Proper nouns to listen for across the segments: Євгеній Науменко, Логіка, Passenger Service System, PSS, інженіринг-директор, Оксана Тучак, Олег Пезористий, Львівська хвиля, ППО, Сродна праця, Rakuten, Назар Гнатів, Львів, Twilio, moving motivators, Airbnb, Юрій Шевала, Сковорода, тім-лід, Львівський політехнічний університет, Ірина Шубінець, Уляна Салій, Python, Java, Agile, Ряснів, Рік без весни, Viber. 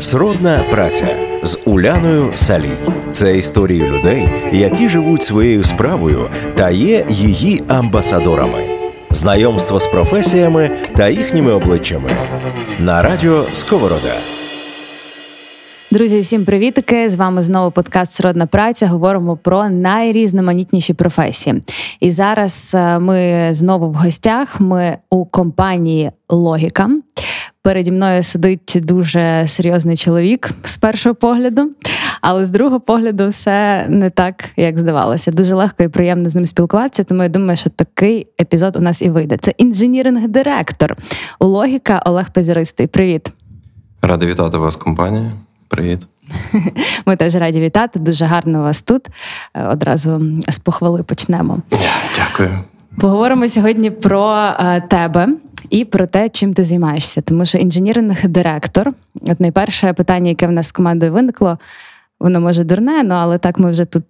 Сродна праця з Уляною Салій. Це історії людей, які живуть своєю справою та є її амбасадорами. Знайомство з професіями та їхніми обличчями. На радіо Сковорода. Друзі, всім привітки! З вами знову подкаст «Сродна праця». Говоримо про найрізноманітніші професії. І зараз ми знову в гостях. Ми у компанії «Логіка». Переді мною сидить дуже серйозний чоловік з першого погляду, але з другого погляду все не так, як здавалося. Дуже легко і приємно з ним спілкуватися, тому я думаю, що такий епізод у нас і вийде. Це інженіринг-директор у «Логіка» Олег Пезористий. Привіт! Радий вітати вас, компанія. Привіт. Ми теж раді вітати. Дуже гарно вас тут. Одразу з похвали почнемо. Дякую. Поговоримо сьогодні про тебе і про те, чим ти займаєшся. Тому що інженіринг-директор, от найперше питання, яке в нас з командою виникло, воно може дурне, але так ми вже тут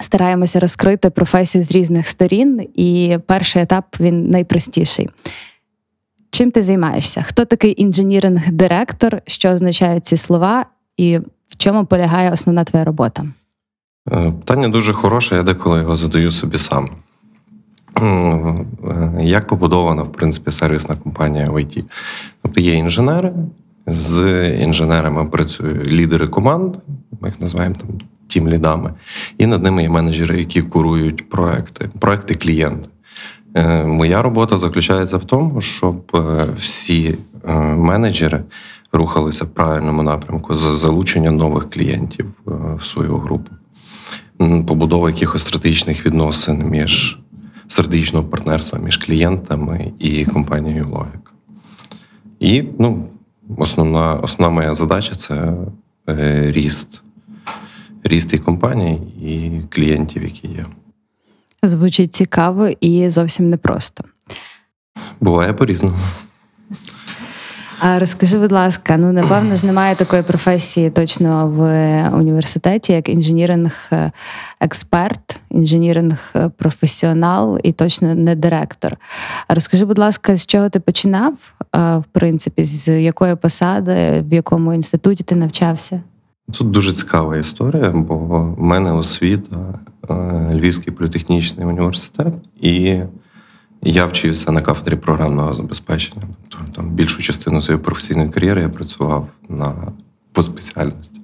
стараємося розкрити професію з різних сторін. І перший етап, він найпростіший. Чим ти займаєшся? Хто такий інженіринг-директор? Що означають ці слова? І в чому полягає основна твоя робота? Питання дуже хороше, я деколи його задаю собі сам. Як побудована, в принципі, сервісна компанія в ІТ? Тобто є інженери, з інженерами працюють лідери команд, ми їх називаємо там тім-лідами, і над ними є менеджери, які курують проекти клієнта. Моя робота заключається в тому, щоб всі менеджери рухалися в правильному напрямку з залучення нових клієнтів в свою групу, побудова якихось стратегічних відносин між стратегічного партнерства між клієнтами і компанією «Логіка». І основна моя задача – це ріст і компаній, і клієнтів, які є. Звучить цікаво і зовсім непросто. Буває по-різному. А розкажи, будь ласка, напевно ж немає такої професії точно в університеті, як інженіринг-експерт, інженіринг-професіонал і точно не директор. А розкажи, будь ласка, з чого ти починав, в принципі, з якої посади, в якому інституті ти навчався? Тут дуже цікава історія, бо в мене освіта Львівський політехнічний університет, і я вчився на кафедрі програмного забезпечення. Тобто там більшу частину своєї професійної кар'єри я працював по спеціальності.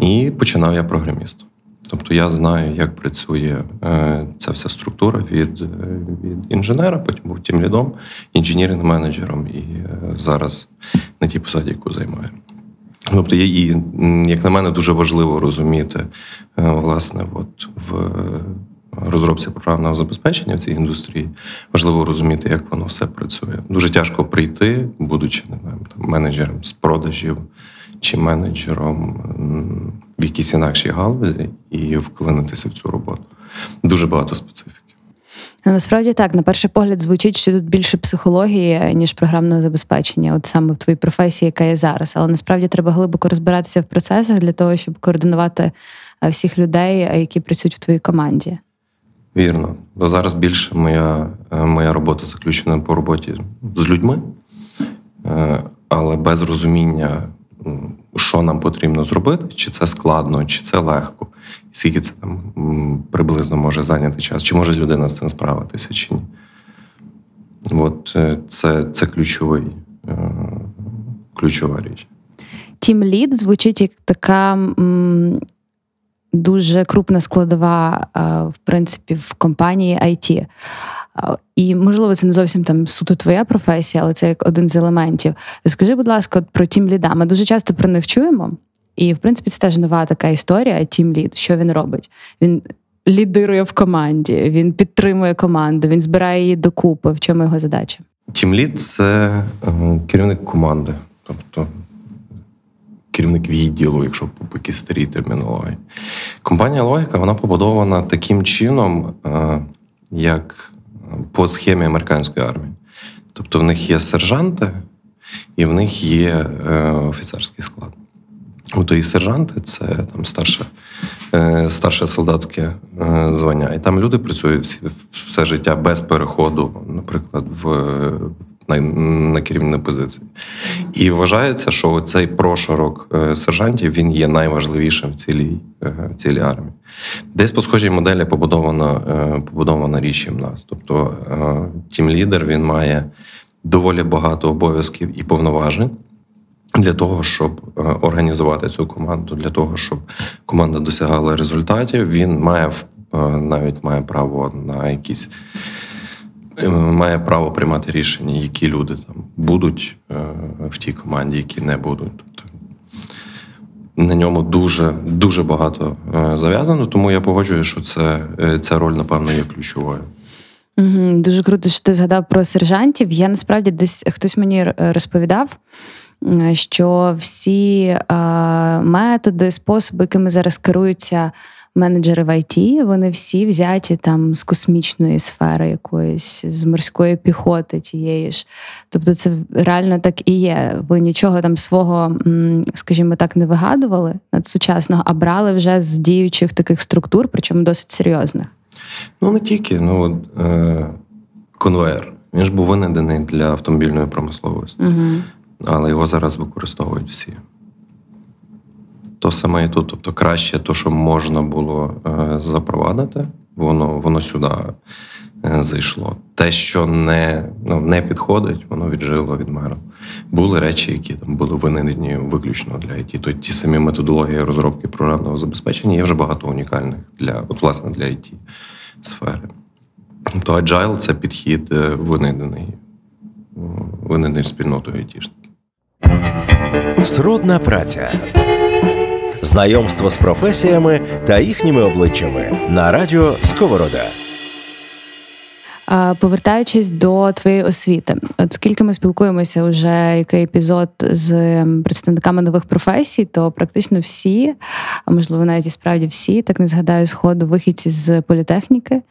І починав я програмістом. Тобто я знаю, як працює ця вся структура від інженера, потім був тімлідом, інженіринг-менеджером і зараз на тій посаді, яку займаю. Тобто, і, як на мене, дуже важливо розуміти, власне, в розробці програмного забезпечення в цій індустрії, важливо розуміти, як воно все працює. Дуже тяжко прийти, будучи, не знаю, там, менеджером з продажів чи менеджером в якійсь інакшій галузі і вклинитися в цю роботу. Дуже багато специфіки. Насправді так, на перший погляд звучить, що тут більше психології, ніж програмного забезпечення, от саме в твоїй професії, яка є зараз. Але насправді треба глибоко розбиратися в процесах для того, щоб координувати всіх людей, які працюють в твоїй команді. Вірно. Бо зараз більше моя робота заключена по роботі з людьми, але без розуміння, що нам потрібно зробити, чи це складно, чи це легко, скільки це там приблизно може зайняти час, чи може людина з цим справитися, чи ні. Це ключова річ. Тім-лід звучить як така дуже крупна складова, в принципі, в компанії IT. І, можливо, це не зовсім там суто твоя професія, але це як один з елементів. Розкажи, будь ласка, про тім-ліда. Ми дуже часто про них чуємо, і, в принципі, це теж нова така історія, тім-лід. Що він робить? Він лідирує в команді, він підтримує команду, він збирає її докупи. В чому його задача? Тім-лід – це керівник команди, тобто керівник відділу, якщо по якійсь старій термінології. Компанія «Логіка», вона побудована таким чином, як по схемі американської армії. Тобто в них є сержанти і в них є офіцерський склад. Ото і сержанти, це там старше солдатське звання. І там люди працюють все життя без переходу, наприклад, на керівні позиції. І вважається, що цей прошарок сержантів, він є найважливішим в цілій армії. Десь по схожій моделі побудована річ і в нас. Тобто тімлідер, він має доволі багато обов'язків і повноважень, для того, щоб організувати цю команду, для того, щоб команда досягала результатів, він має право приймати рішення, які люди там будуть в тій команді, які не будуть. Тобто на ньому дуже, дуже багато зав'язано, тому я погоджуюся, що ця роль, напевно, є ключовою. Угу, дуже круто, що ти згадав про сержантів. Я насправді десь хтось мені розповідав, що всі методи, способи, якими зараз керуються менеджери в ІТ, вони всі взяті там з космічної сфери якоїсь, з морської піхоти тієї ж. Тобто це реально так і є. Ви нічого там свого, скажімо так, не вигадували надсучасного, а брали вже з діючих таких структур, причому досить серйозних. Ну, не тільки. Конвейер. Він ж був винайдений для автомобільної промисловості. Угу. Але його зараз використовують всі. То саме і тут. Тобто краще те, що можна було запровадити, воно сюди зайшло. Те, що не підходить, воно віджило, відмерло. Були речі, які там були винайдені виключно для IT. Тобто ті самі методології розробки програмного забезпечення є вже багато унікальних для IT-сфери. Тобто Agile – це підхід винайдений спільнотою айтішників. Сродна праця. Знайомство з професіями та їхніми обличчями на радіо Сковорода. Повертаючись до твоєї освіти. От скільки ми спілкуємося вже який епізод з представниками нових професій, то практично всі, а можливо навіть і справді всі, так не згадаю сходу, вихідці з політехніки,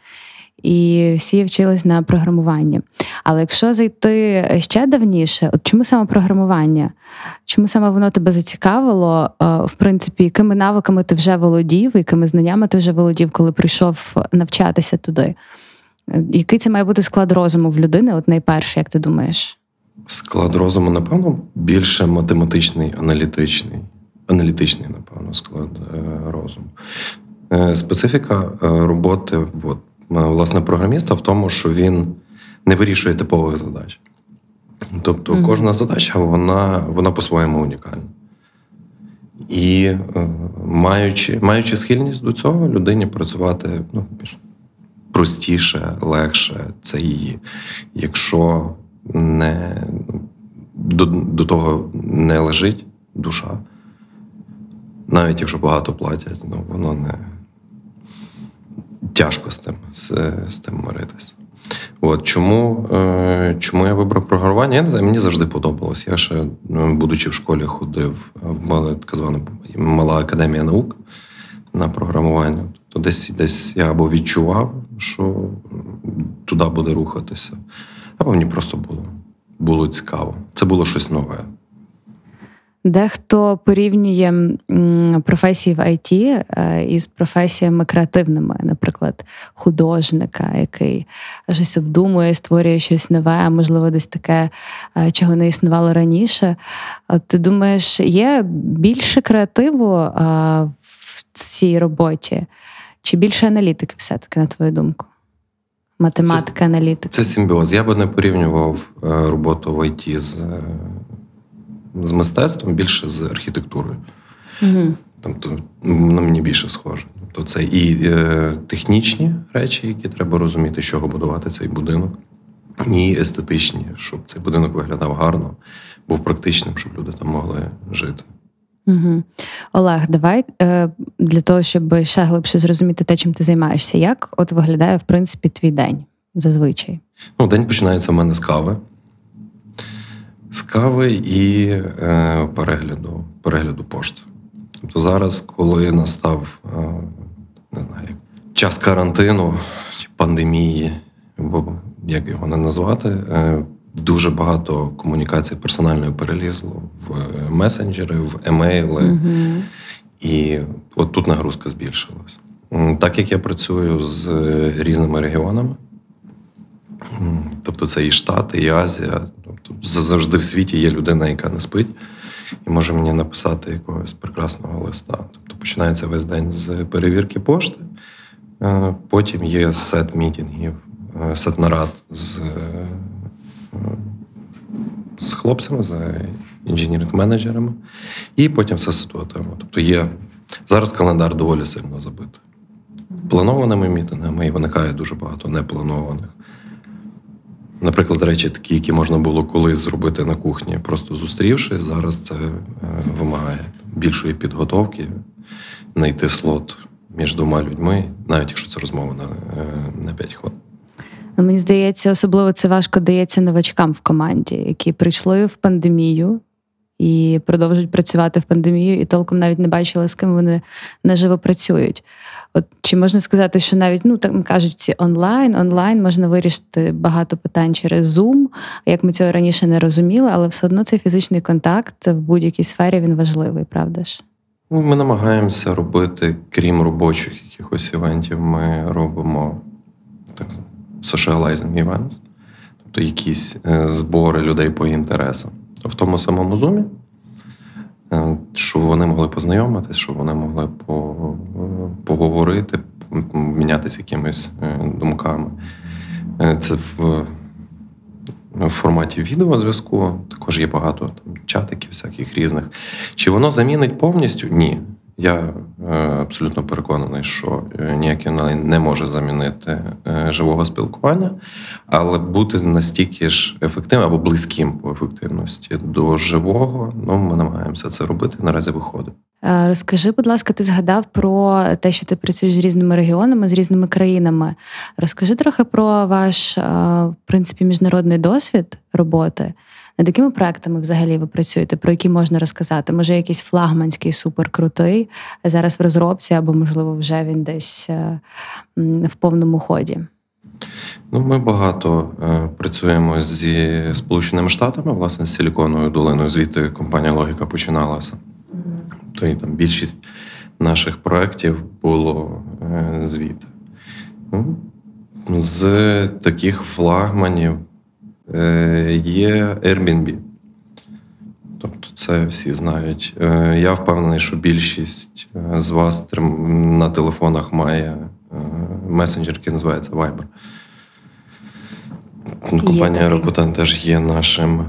і всі вчились на програмуванні. Але якщо зайти ще давніше, от чому саме програмування? Чому саме воно тебе зацікавило? В принципі, якими навиками ти вже володів, якими знаннями ти вже володів, коли прийшов навчатися туди? Який це має бути склад розуму в людини, от найперше, як ти думаєш? Склад розуму, напевно, більше математичний, аналітичний. Аналітичний, напевно, склад розуму. Специфіка роботи власне програміста в тому, що він не вирішує типових задач. Тобто кожна задача, вона по-своєму унікальна. І маючи схильність до цього, людині працювати простіше, легше, це її. Якщо до того не лежить душа, навіть якщо багато платять, воно не... Тяжко з тим миритися. Чому я вибрав програмування? Я не знаю, мені завжди подобалось. Я ще, будучи в школі, ходив в так звана Мала академія наук на програмування. То десь я або відчував, що туди буде рухатися, або мені просто було цікаво. Це було щось нове. Дехто порівнює професії в IT із професіями креативними, наприклад, художника, який щось обдумує, створює щось нове, можливо, десь таке, чого не існувало раніше. От ти думаєш, є більше креативу в цій роботі? Чи більше аналітики все-таки, на твою думку? Математика, аналітика? Це симбіоз. Я би не порівнював роботу в IT з мистецтвом, більше з архітектурою. Угу. Воно мені більше схоже. Тобто це і технічні речі, які треба розуміти, з чого будувати цей будинок, і естетичні, щоб цей будинок виглядав гарно, був практичним, щоб люди там могли жити. Угу. Олег, давай для того, щоб ще глибше зрозуміти те, чим ти займаєшся, як от виглядає, в принципі, твій день зазвичай? День починається в мене з кави. З кави і перегляду пошти. Тобто зараз, коли настав час карантину, пандемії, або як його не назвати, Дуже багато комунікацій персональної перелізло в месенджери, в емейли. Mm-hmm. І от тут нагрузка збільшилась. Так як я працюю з різними регіонами, тобто це і Штати, і Азія, тобто завжди в світі є людина, яка не спить, і може мені написати якогось прекрасного листа. Тобто починається весь день з перевірки пошти, потім є сет мітінгів, сет нарад з хлопцями, з інженерів-менеджерами, і потім все ситуативно. Тобто є... Зараз календар доволі сильно забитий. Планованими мітингами, і виникає дуже багато непланованих. Наприклад, речі такі, які можна було колись зробити на кухні, просто зустрівшись, зараз це вимагає більшої підготовки, знайти слот між двома людьми, навіть якщо це розмова на 5 хвилин. Мені здається, особливо це важко дається новачкам в команді, які прийшли в пандемію і продовжують працювати в пандемію, і толком навіть не бачили, з ким вони наживо працюють. От чи можна сказати, що навіть, так кажуть ці онлайн можна вирішити багато питань через Zoom, як ми цього раніше не розуміли, але все одно цей фізичний контакт в будь-якій сфері, він важливий, правда ж? Ми намагаємося робити, крім робочих якихось івентів, ми робимо socializing events, тобто якісь збори людей по інтересам. В тому самому Zoom, щоб вони могли познайомитись, щоб вони могли поговорити, мінятися якимись думками. Це в форматі відеозв'язку, також є багато чатиків всяких різних. Чи воно замінить повністю? Ні. Я абсолютно переконаний, що ніякий онлайн не може замінити живого спілкування, але бути настільки ж ефективним або близьким по ефективності до живого, ми намагаємося це робити, наразі виходить. Розкажи, будь ласка, ти згадав про те, що ти працюєш з різними регіонами, з різними країнами. Розкажи трохи про ваш, в принципі, міжнародний досвід роботи. Над якими проектами взагалі ви працюєте, про які можна розказати? Може, якийсь флагманський суперкрутий зараз в розробці, або, можливо, вже він десь в повному ході? Ми багато працюємо зі Сполученими Штатами, власне, з Силіконовою долиною. Звідти компанія «Логіка» починалася. То і там більшість наших проєктів було звідти. З таких флагманів є Airbnb. Тобто це всі знають. Я впевнений, що більшість з вас на телефонах має месенджер, який називається Viber. Компанія Rakuten теж є нашим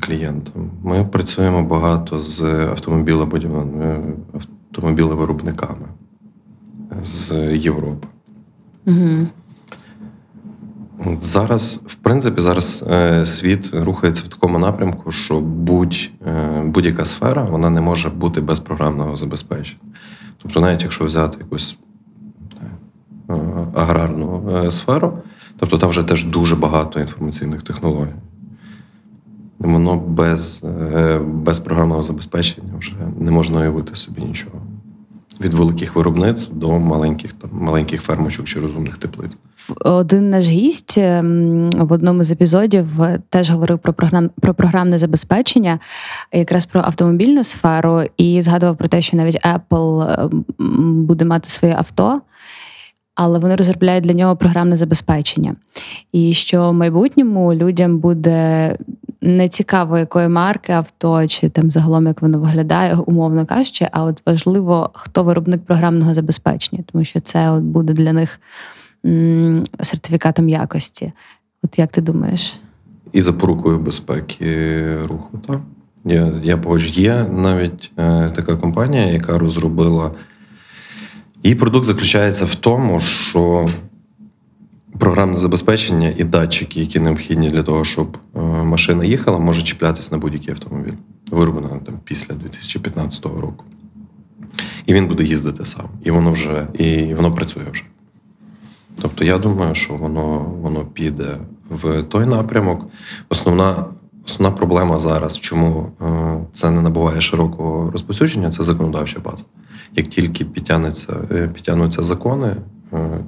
клієнтом. Ми працюємо багато з автомобілевиробниками з Європи. Угу. Зараз, в принципі, світ рухається в такому напрямку, що будь-яка сфера, вона не може бути без програмного забезпечення. Тобто, навіть якщо взяти якусь аграрну сферу, тобто там вже теж дуже багато інформаційних технологій. Воно без програмного забезпечення вже не можна уявити собі нічого. Від великих виробництв до маленьких фермочок чи розумних теплиць. Один наш гість в одному з епізодів теж говорив про програмне забезпечення, якраз про автомобільну сферу, і згадував про те, що навіть Apple буде мати своє авто, але вони розробляють для нього програмне забезпечення. І що в майбутньому людям буде нецікаво, якої марки авто, чи там загалом, як воно виглядає, умовно кажучи, а от важливо, хто виробник програмного забезпечення, тому що це от буде для них сертифікатом якості. От як ти думаєш? І запорукою безпеки руху, так? Я погоджуюсь. Є навіть така компанія, яка розробила... Її продукт заключається в тому, що програмне забезпечення і датчики, які необхідні для того, щоб машина їхала, може чіплятися на будь-який автомобіль. Вироблено після 2015 року. І він буде їздити сам. І воно працює вже. Тобто я думаю, що воно піде в той напрямок. Основна проблема зараз, чому це не набуває широкого розповсюдження, це законодавча база. Як тільки підтягнуться закони,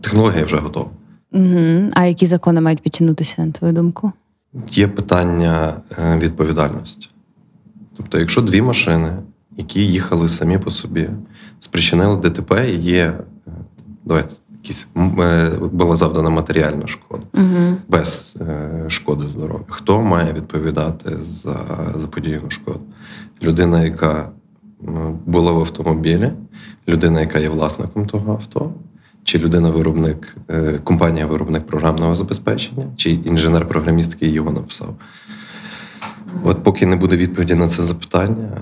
технологія вже готова. Угу. А які закони мають підтягнутися, на твою думку? є питання відповідальності. Тобто, якщо дві машини, які їхали самі по собі, спричинили ДТП, є, давайте, якісь, була завдана матеріальна шкода, без шкоди здоров'я. Хто має відповідати за заподіяну шкоду? Людина, яка була в автомобілі, людина, яка є власником того авто, чи людина-виробник, компанія-виробник програмного забезпечення, чи інженер-програміст, який його написав. От поки не буде відповіді на це запитання,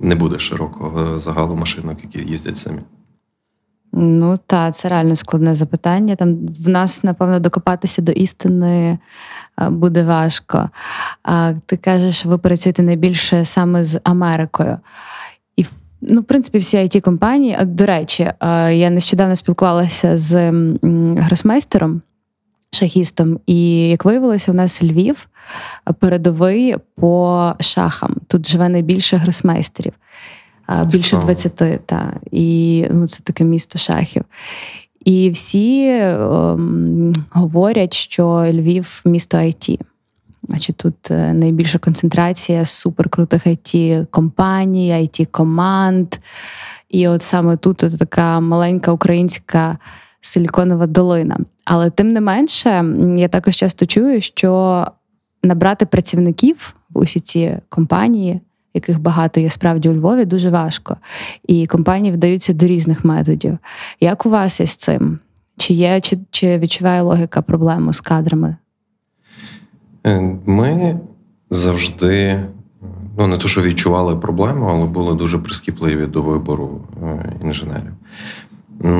не буде широкого загалу машинок, які їздять самі. Ну, та, це реально складне запитання. Там в нас, напевно, докопатися до істини буде важко. А ти кажеш, ви працюєте найбільше саме з Америкою. І, ну, в принципі, всі IT-компанії... До речі, я нещодавно спілкувалася з гросмейстером, шахістом, і, як виявилося, у нас Львів передовий по шахам. Тут живе найбільше гросмейстерів. Більше 20, так. І ну, це таке місто шахів. І всі говорять, що Львів – місто IT. Значить, тут найбільша концентрація суперкрутих IT-компаній, IT-команд. І от саме тут от така маленька українська силіконова долина. Але тим не менше, я також часто чую, що набрати працівників в усі ці компанії, яких багато є справді у Львові, дуже важко. І компанії вдаються до різних методів. Як у вас із цим? Чи відчуває логіка проблему з кадрами? Ми завжди, ну не то, що відчували проблему, але були дуже прискіпливі до вибору інженерів.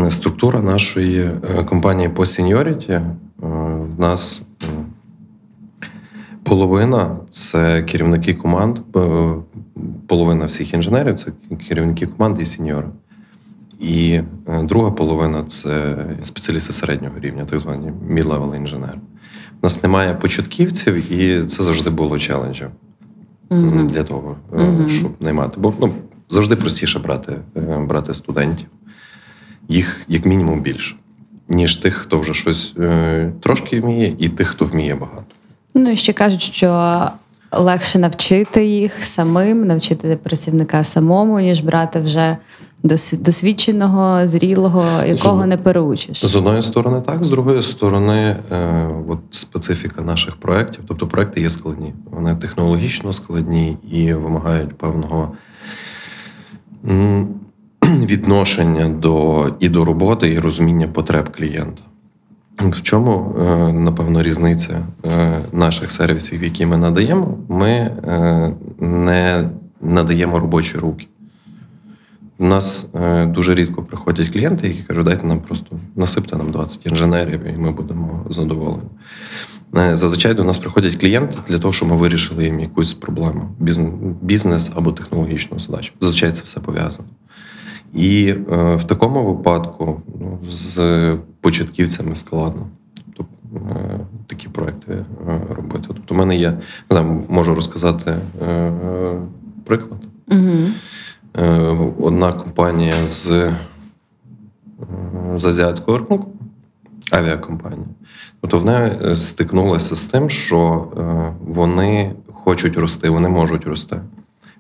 Структура нашої компанії по сеньоріті в нас половина – це керівники команд, половина всіх інженерів – це керівники команд і сеньори. І друга половина – це спеціалісти середнього рівня, так звані mid-level інженери. У нас немає початківців, і це завжди було челенджем для того, щоб наймати. Бо ну, завжди простіше брати студентів. Їх, як мінімум, більше, ніж тих, хто вже щось трошки вміє, і тих, хто вміє багато. Ну, і ще кажуть, що легше навчити їх самим, навчити працівника самому, ніж брати вже досвідченого, зрілого, якого не переучиш. З одної сторони так, з другої сторони от специфіка наших проєктів. Тобто проєкти є складні, вони технологічно складні і вимагають певного... відношення до роботи і розуміння потреб клієнта. В чому, напевно, різниця наших сервісів, які ми надаємо? Ми не надаємо робочі руки. У нас дуже рідко приходять клієнти, які кажуть, дайте нам просто, насипте нам 20 інженерів, і ми будемо задоволені. Зазвичай до нас приходять клієнти для того, щоб ми вирішили їм якусь проблему, бізнес або технологічну задачу. Зазвичай це все пов'язано. І в такому випадку з початківцями складно такі проекти робити. Тобто в мене є, можу розказати приклад. Одна компанія з азіатського ринку, авіакомпанія, тобто вона стикнулася з тим, що вони хочуть рости, вони можуть рости.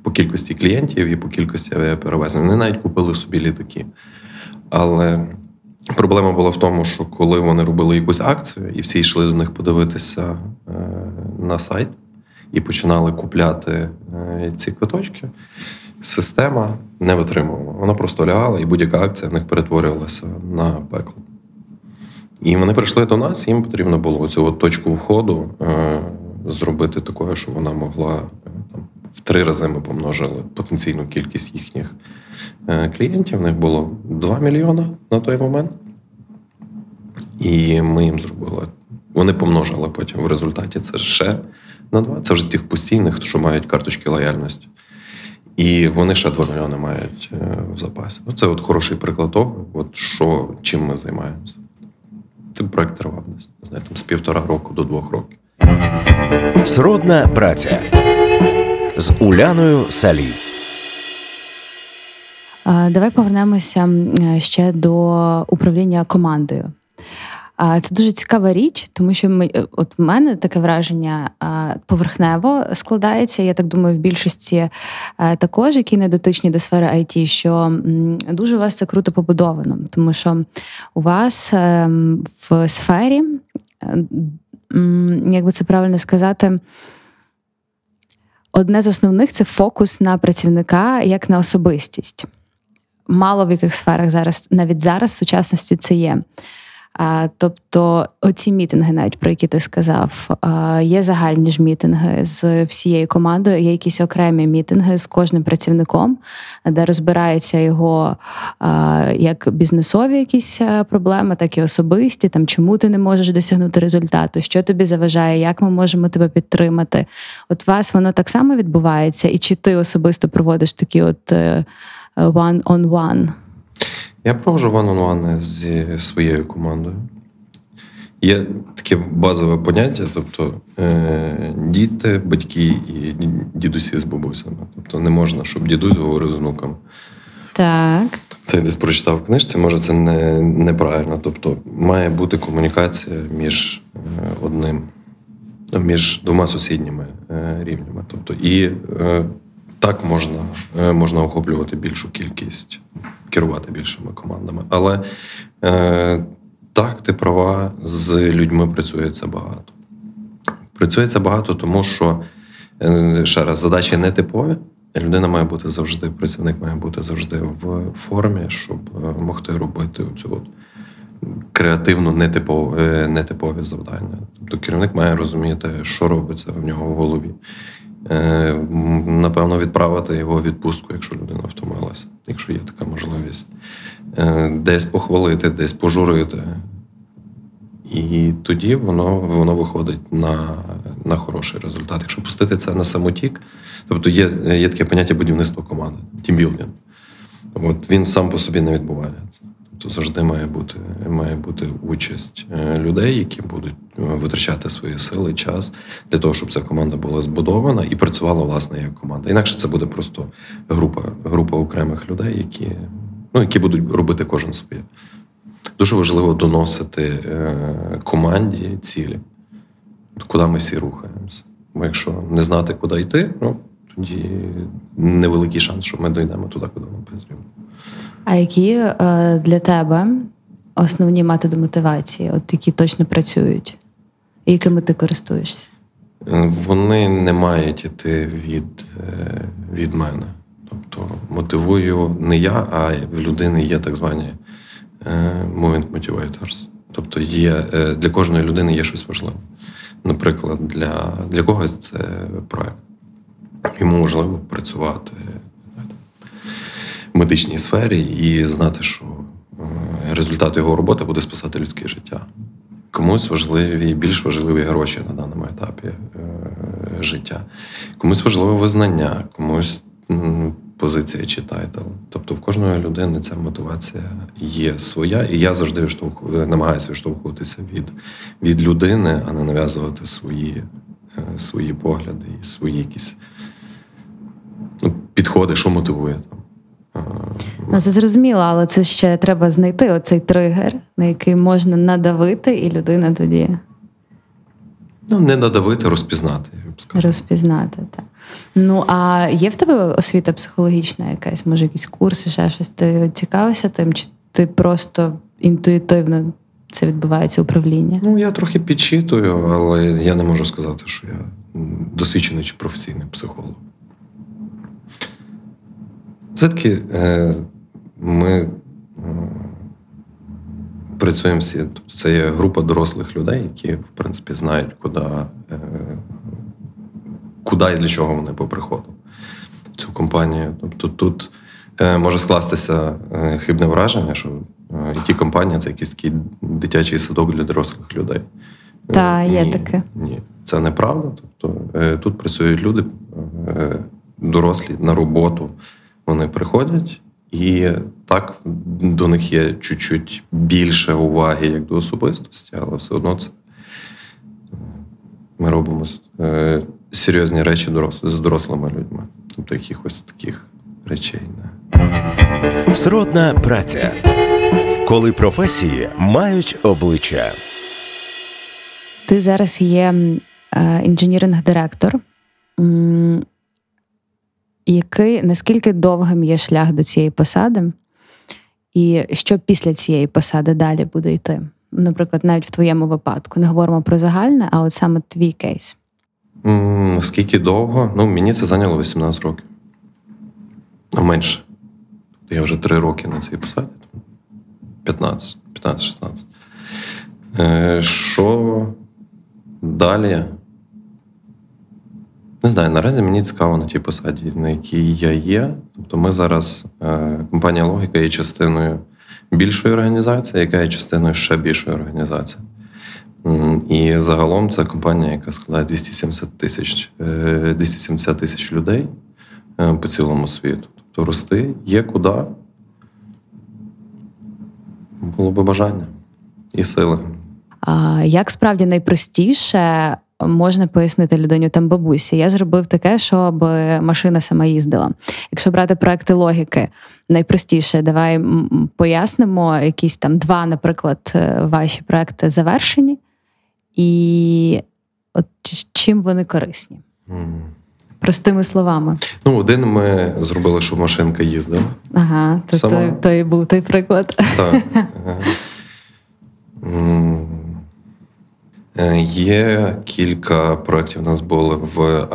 По кількості клієнтів і по кількості авіаперевезень. Вони навіть купили собі літаки. Але проблема була в тому, що коли вони робили якусь акцію, і всі йшли до них подивитися на сайт, і починали купляти ці квиточки, система не витримувала. Вона просто лягала, і будь-яка акція в них перетворювалася на пекло. І вони прийшли до нас, їм потрібно було цю точку входу зробити такою, щоб вона могла... В 3 рази ми помножили потенційну кількість їхніх клієнтів. У них було 2 мільйона на той момент. І ми їм зробили. Вони помножили потім в результаті це ще на 2. Це вже тих постійних, що мають карточки лояльності. І вони ще 2 мільйони мають в запасі. Це от хороший приклад того, от що, чим ми займаємося. Це проєкт тривав з 1,5 року до 2 років. Сродна праця. З Уляною Салій. Давай повернемося ще до управління командою. Це дуже цікава річ, тому що от в мене таке враження поверхнево складається, я так думаю, в більшості також, які не дотичні до сфери IT, що дуже у вас це круто побудовано, тому що у вас в сфері, як би це правильно сказати, одне з основних – це фокус на працівника як на особистість. Мало в яких сферах зараз, навіть зараз в сучасності це є. Тобто оці мітинги, навіть про які ти сказав, є загальні ж мітинги з всією командою, є якісь окремі мітинги з кожним працівником, де розбирається його як бізнесові якісь проблеми, так і особисті, там, чому ти не можеш досягнути результату, що тобі заважає, як ми можемо тебе підтримати. От у вас воно так само відбувається? І чи ти особисто проводиш такі от one-on-one? Я проводжу one-on-one зі своєю командою. Є таке базове поняття, тобто діти, батьки і дідусі з бабусями. Тобто не можна, щоб дідусь говорив з внуком. Так. Це я десь прочитав в книжці, може це неправильно. Тобто має бути комунікація між між двома сусідніми рівнями. Тобто і так можна охоплювати більшу кількість, керувати більшими командами. Але так, ти права, з людьми працюється багато. Працюється багато, тому що, ще раз, задачі не типові. Людина має бути завжди, працівник має бути завжди в формі, щоб могти робити цю креативну, нетипові завдання. Тобто керівник має розуміти, що робиться в нього в голові. Напевно, відправити його в відпустку, якщо людина втомилася, якщо є така можливість. Десь похвалити, десь пожурити. І тоді воно виходить на хороший результат. Якщо пустити це на самотік, тобто є таке поняття будівництва команди, тімбілдинг. От він сам по собі не відбувається. Тобто завжди має бути участь людей, які будуть витрачати свої сили, час для того, щоб ця команда була збудована і працювала, власне, як команда. Інакше це буде просто група окремих людей, які будуть робити кожен собі. Дуже важливо доносити команді цілі, куди ми всі рухаємося. Бо якщо не знати, куди йти, тоді невеликий шанс, що ми дійдемо туди, куди нам потрібно. А які для тебе основні методи мотивації, от які точно працюють, і якими ти користуєшся? Вони не мають іти від мене. Тобто мотивую не я, а в людини є так звані moving motivators. Тобто для кожної людини є щось важливе. Наприклад, для когось це проект. Йому важливо працювати в медичній сфері і знати, що результат його роботи буде спасати людське життя. Комусь важливі, більш важливі гроші на даному етапі життя. Комусь важливе визнання, комусь позиція чи тайтл. Тобто в кожної людини ця мотивація є своя, і я завжди намагаюся відштовхуватися від людини, а не нав'язувати свої погляди і свої якісь підходи, що мотивує. Це зрозуміло, але це ще треба знайти оцей тригер, на який можна надавити, і людина тоді... не надавити, розпізнати, я б сказав. Розпізнати, так. А є в тебе освіта психологічна якась? Може, якісь курси, ще щось? Ти цікавився тим, чи ти просто інтуїтивно це відбувається управління? Я трохи підчитую, але я не можу сказати, що я досвідчений чи професійний психолог. Все-таки ми працюємо всі. Тобто це є група дорослих людей, які, в принципі, знають, куди і для чого вони поприходили в цю компанію. Тобто тут може скластися хибне враження, що IT-компанія – це якийсь такий дитячий садок для дорослих людей. Так, є таке. Ні, це неправда. Тобто тут працюють люди, дорослі, на роботу. Вони приходять, і так до них є чуть-чуть більше уваги як до особистості, але все одно це ми робимо серйозні речі з дорослими людьми. Тобто якихось таких речей. Сродна праця. Коли професії мають обличчя. Ти зараз є інженіринг-директор, який, наскільки довгим є шлях до цієї посади, і що після цієї посади далі буде йти? Наприклад, навіть в твоєму випадку. Не говоримо про загальне, а от саме твій кейс. Наскільки довго? Мені це зайняло 18 років. Менше. Я вже 3 роки на цій посаді. 15-16. Що далі? Не знаю, наразі мені цікаво на тій посаді, на якій я є. Тобто ми зараз, компанія «Логіка» є частиною більшої організації, яка є частиною ще більшої організації. І загалом це компанія, яка складає 270 тисяч людей по цілому світу. Тобто рости є куди. Було би бажання і сили. А як справді найпростіше можна пояснити людині там бабусі? Я зробив таке, щоб машина сама їздила. Якщо брати проекти логіки, найпростіше, давай пояснимо, якісь там 2, наприклад, ваші проекти завершені, і от чим вони корисні? Простими словами. Один ми зробили, щоб машинка їздила. Ага, то і був той приклад. Так. Є кілька проєктів у нас були в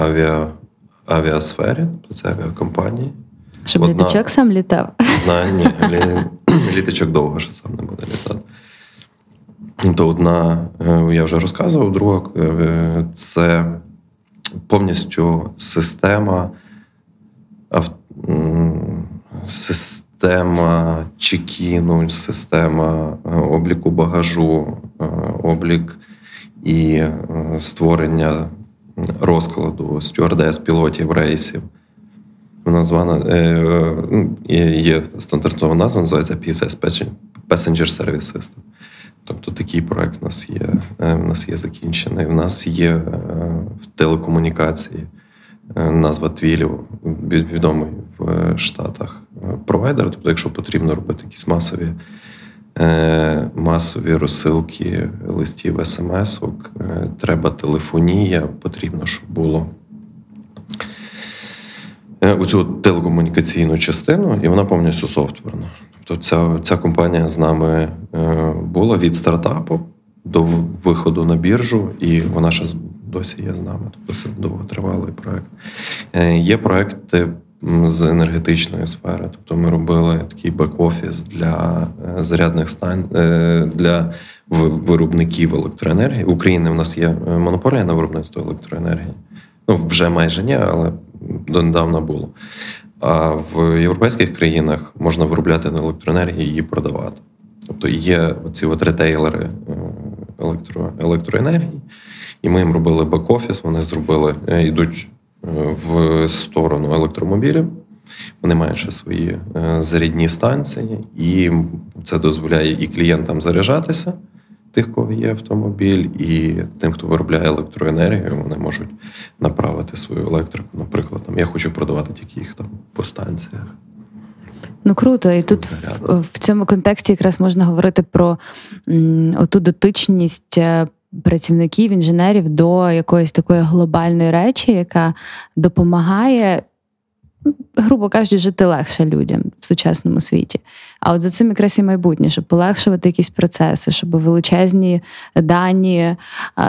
авіасфері, це авіакомпанії. Щоб літачок сам літав? Ні, літачок довго ще сам не буде літати. То одна, я вже розказував, друга – це повністю система чекіну, система обліку багажу, облік і створення розкладу стюардес, пілотів, рейсів. Вона є стандартова назва, називається PSS – Passenger Service System. Тобто такий проект в нас є закінчений. В нас є в телекомунікації назва Twilio, відомий в Штатах провайдер. Тобто, якщо потрібно робити якісь масові розсилки листів, смс-ок, треба телефонія, потрібно, щоб було оцю телекомунікаційну частину, і вона повністю софтверна. Тобто ця компанія з нами була від стартапу до виходу на біржу, і вона ще досі є з нами. Тобто це довготривалий проєкт. Є проєкти з енергетичної сфери. Тобто ми робили такий бек-офіс для зарядних станцій, для виробників електроенергії. В Україні в нас є монополія на виробництво електроенергії. Вже майже ні, але донедавна було. А в європейських країнах можна виробляти на електроенергії і її продавати. Тобто є оці ретейлери електроенергії, і ми їм робили бек-офіс, вони йдуть в сторону електромобілів, вони мають ще свої зарядні станції, і це дозволяє і клієнтам заряджатися, тих, кого є автомобіль, і тим, хто виробляє електроенергію, вони можуть направити свою електрику. Наприклад, я хочу продавати тільки їх по станціях. Круто. І тут в цьому контексті якраз можна говорити про оту дотичність працівників, інженерів до якоїсь такої глобальної речі, яка допомагає, грубо кажучи, жити легше людям в сучасному світі. А от за цим якраз і майбутнє, щоб полегшувати якісь процеси, щоб величезні дані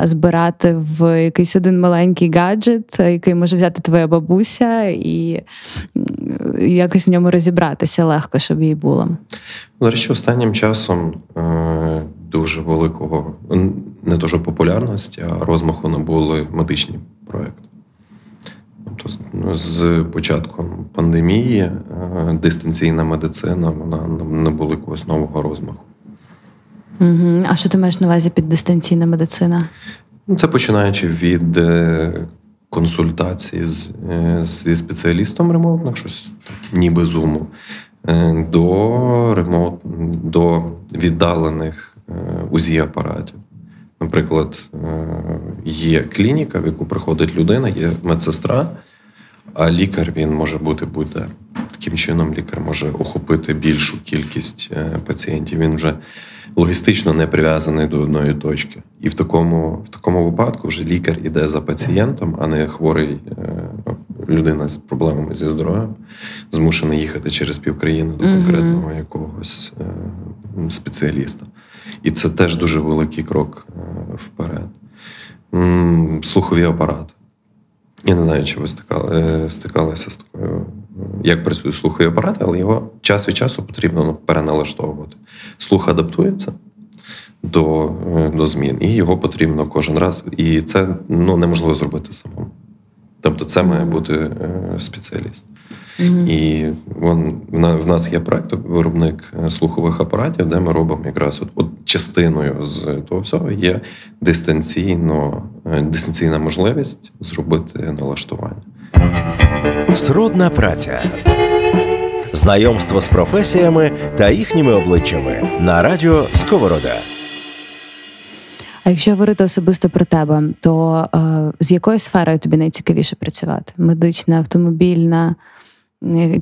збирати в якийсь один маленький гаджет, який може взяти твоя бабуся і якось в ньому розібратися легко, щоб їй було. До речі, останнім часом дуже великого, не дуже популярності, а розмаху набули медичні проєкти. Тобто з початком пандемії дистанційна медицина, вона набула якогось нового розмаху. Угу. А що ти маєш на увазі під дистанційна медицина? Це починаючи від консультацій зі спеціалістом ремоутних, щось ніби зуму, до віддалених УЗІ-апаратів. Наприклад, є клініка, в яку приходить людина, є медсестра, а лікар, він може бути будь-де. таким чином лікар може охопити більшу кількість пацієнтів. Він вже логістично не прив'язаний до одної точки. І в такому випадку вже лікар іде за пацієнтом, а не хворий людина з проблемами зі здоров'ям, змушена їхати через півкраїни до конкретного якогось спеціаліста. І це теж дуже великий крок вперед. Слухові апарати. Я не знаю, чи ви стикалися з такою, як працює слуховий апарат, але його час від часу потрібно переналаштовувати. Слух адаптується до змін, і його потрібно кожен раз. І це неможливо зробити самому. Тобто це має бути спеціаліст. І в нас є проєкт виробник слухових апаратів, де ми робимо якраз от частиною з того всього є дистанційна можливість зробити налаштування. Сродна праця. Знайомство з професіями та їхніми обличчями на радіо Сковорода. А якщо говорити особисто про тебе, то з якою сферою тобі найцікавіше працювати? Медична, автомобільна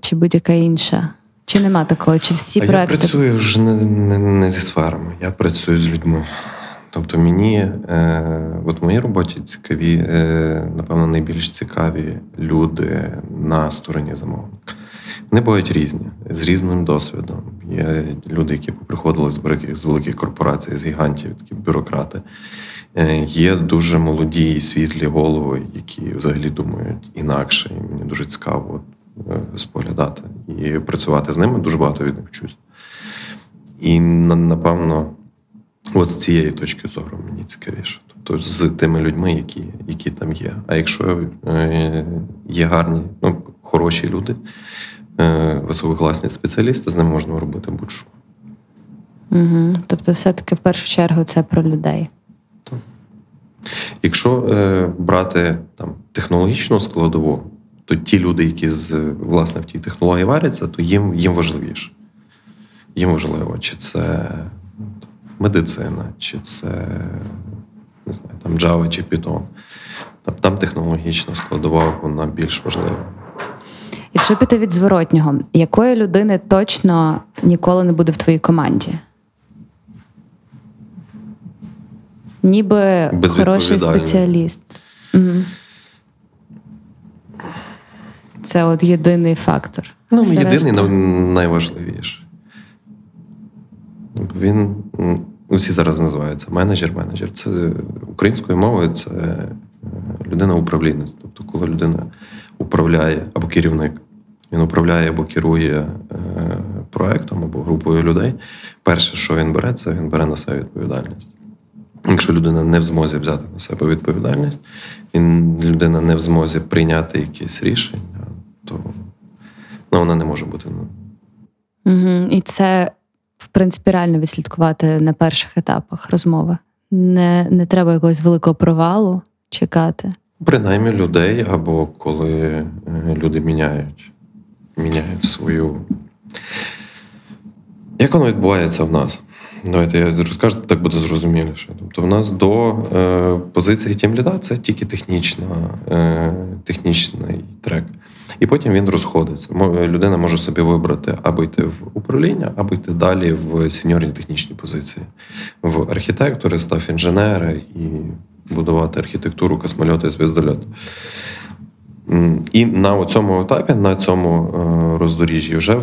чи будь-яка інша? Чи нема такого? Чи всі проекти? Я працюю вже не зі сферами, я працюю з людьми. Тобто мені, в моїй роботі цікаві, напевно, найбільш цікаві люди на стороні замовника. Вони бувають різні, з різним досвідом. Є люди, які приходили з великих корпорацій, з гігантів, такі бюрократи. Є дуже молоді і світлі голови, які взагалі думають інакше. І мені дуже цікаво споглядати і працювати з ними. Дуже багато від них вчусь. І, напевно, з цієї точки зору мені цікавіше. Тобто з тими людьми, які там є. А якщо є гарні, хороші люди, висококласні спеціалісти, з ним можна робити будь-що. Угу. Тобто все-таки в першу чергу це про людей. Так. Якщо брати технологічну складову, то ті люди, які власне в тій технології варяться, то їм важливіше. Їм важливо, чи це медицина, чи це Java чи Python. Там технологічна складова, вона більш важлива. Якщо піти від зворотнього, якої людини точно ніколи не буде в твоїй команді? Ніби хороший спеціаліст. Це єдиний фактор. Єдиний найважливіший. Він, усі зараз називаються менеджер. Це українською мовою це людина-управлінець. Тобто, коли людина управляє, або керівник, він управляє або керує проектом, або групою людей, перше, що він бере, це він бере на себе відповідальність. Якщо людина не в змозі взяти на себе відповідальність, людина не в змозі прийняти якісь рішення, то вона не може бути. І це, в принципі, реально відслідкувати на перших етапах розмови. Не треба якогось великого провалу чекати. Принаймні людей, або коли люди міняють свою... Як воно відбувається в нас? Давайте я розкажу, так буде зрозуміліше. Тобто в нас до позиції тімліда це тільки технічний трек. І потім він розходиться. Людина може собі вибрати або йти в управління, або йти далі в сеньорні технічні позиції. В архітектори, стаф-інженери і будувати архітектуру, космольоти, звіздольоти. І на цьому етапі, на цьому роздоріжжі вже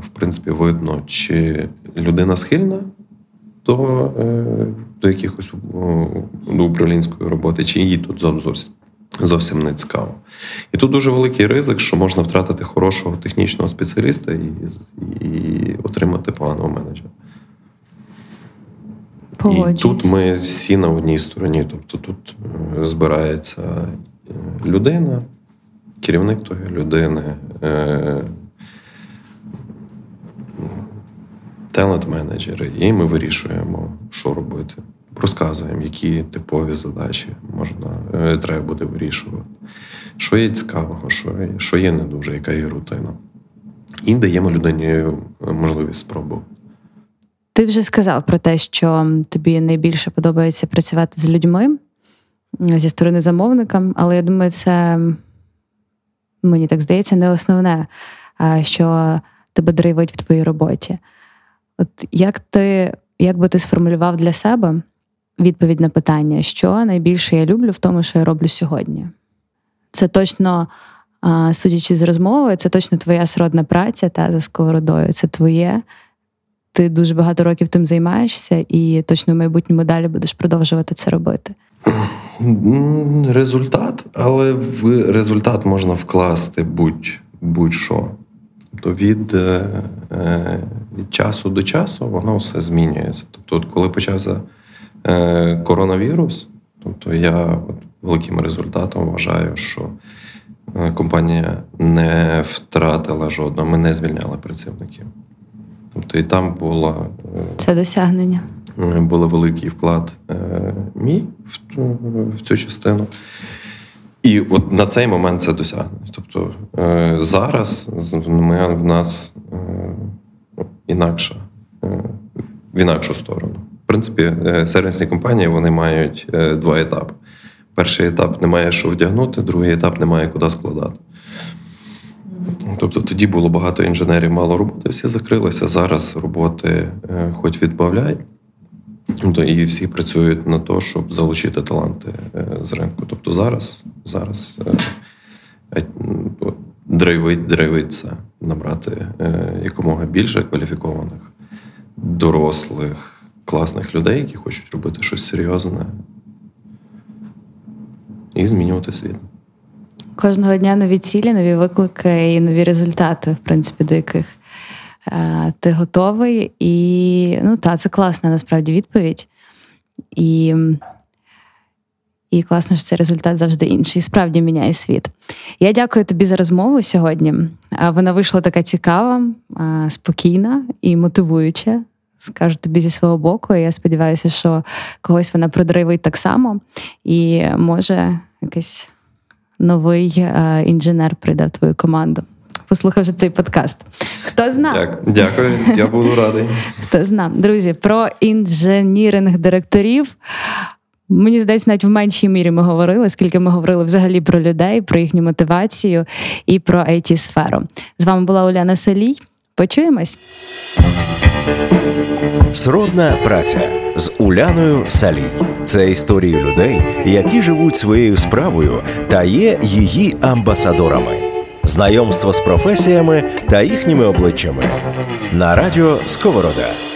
в принципі видно, чи людина схильна до якихось до управлінської роботи, чи їй тут зовсім не цікаво. І тут дуже великий ризик, що можна втратити хорошого технічного спеціаліста і отримати поганого менеджера. І тут ми всі на одній стороні. Тобто тут збирається людина, керівник тої людини, талент-менеджери, і ми вирішуємо, що робити. Розказуємо, які типові задачі треба буде вирішувати. Що є цікавого, що є не дуже, яка є рутина. І даємо людині можливість спробувати. Ти вже сказав про те, що тобі найбільше подобається працювати з людьми, зі сторони замовника, але я думаю, це, мені так здається, не основне. що тебе драйвить в твоїй роботі. От як би ти сформулював для себе відповідь на питання, що найбільше я люблю в тому, що я роблю сьогодні? Це точно, судячи з розмови, це точно твоя сродна праця та за сковородою. Це твоє. Ти дуже багато років тим займаєшся і точно в майбутньому далі будеш продовжувати це робити. Результат, але в результат можна вкласти будь-що. Тобто від часу до часу воно все змінюється. Тобто, коли почався коронавірус, тобто я великим результатом вважаю, що компанія не втратила жодного, ми не звільняли працівників. Тобто і там було... Це досягнення. Був великий вклад мій в цю частину. І от на цей момент це досягнення. Тобто зараз в нас в інакшу сторону. В принципі, сервісні компанії, вони мають два етапи. Перший етап – немає що вдягнути, другий етап – немає куди складати. Тобто тоді було багато інженерів, мало роботи, всі закрилися. Зараз роботи хоч відбавляй. І всі працюють на те, щоб залучити таланти з ринку. Тобто зараз драйвить це, набрати якомога більше кваліфікованих, дорослих, класних людей, які хочуть робити щось серйозне і змінювати світ. Кожного дня нові цілі, нові виклики і нові результати, в принципі, до яких ти готовий. І, це класна, насправді, відповідь. І класно, що цей результат завжди інший. І справді міняє світ. Я дякую тобі за розмову сьогодні. Вона вийшла така цікава, спокійна і мотивуюча. Скажу тобі зі свого боку. Я сподіваюся, що когось вона продрайвить так само. І може якийсь новий інженер прийде в твою команду, послухавши цей подкаст. Хто зна? Дякую, я буду радий. Хто зна. Друзі, про інженіринг директорів, мені здається, навіть в меншій мірі ми говорили, оскільки ми говорили взагалі про людей, про їхню мотивацію і про IT-сферу. З вами була Уляна Салій. Почуємось. Сродна праця з Уляною Салій. Це історії людей, які живуть своєю справою та є її амбасадорами. Знайомство з професіями та їхніми обличчями. На радіо «Сковорода».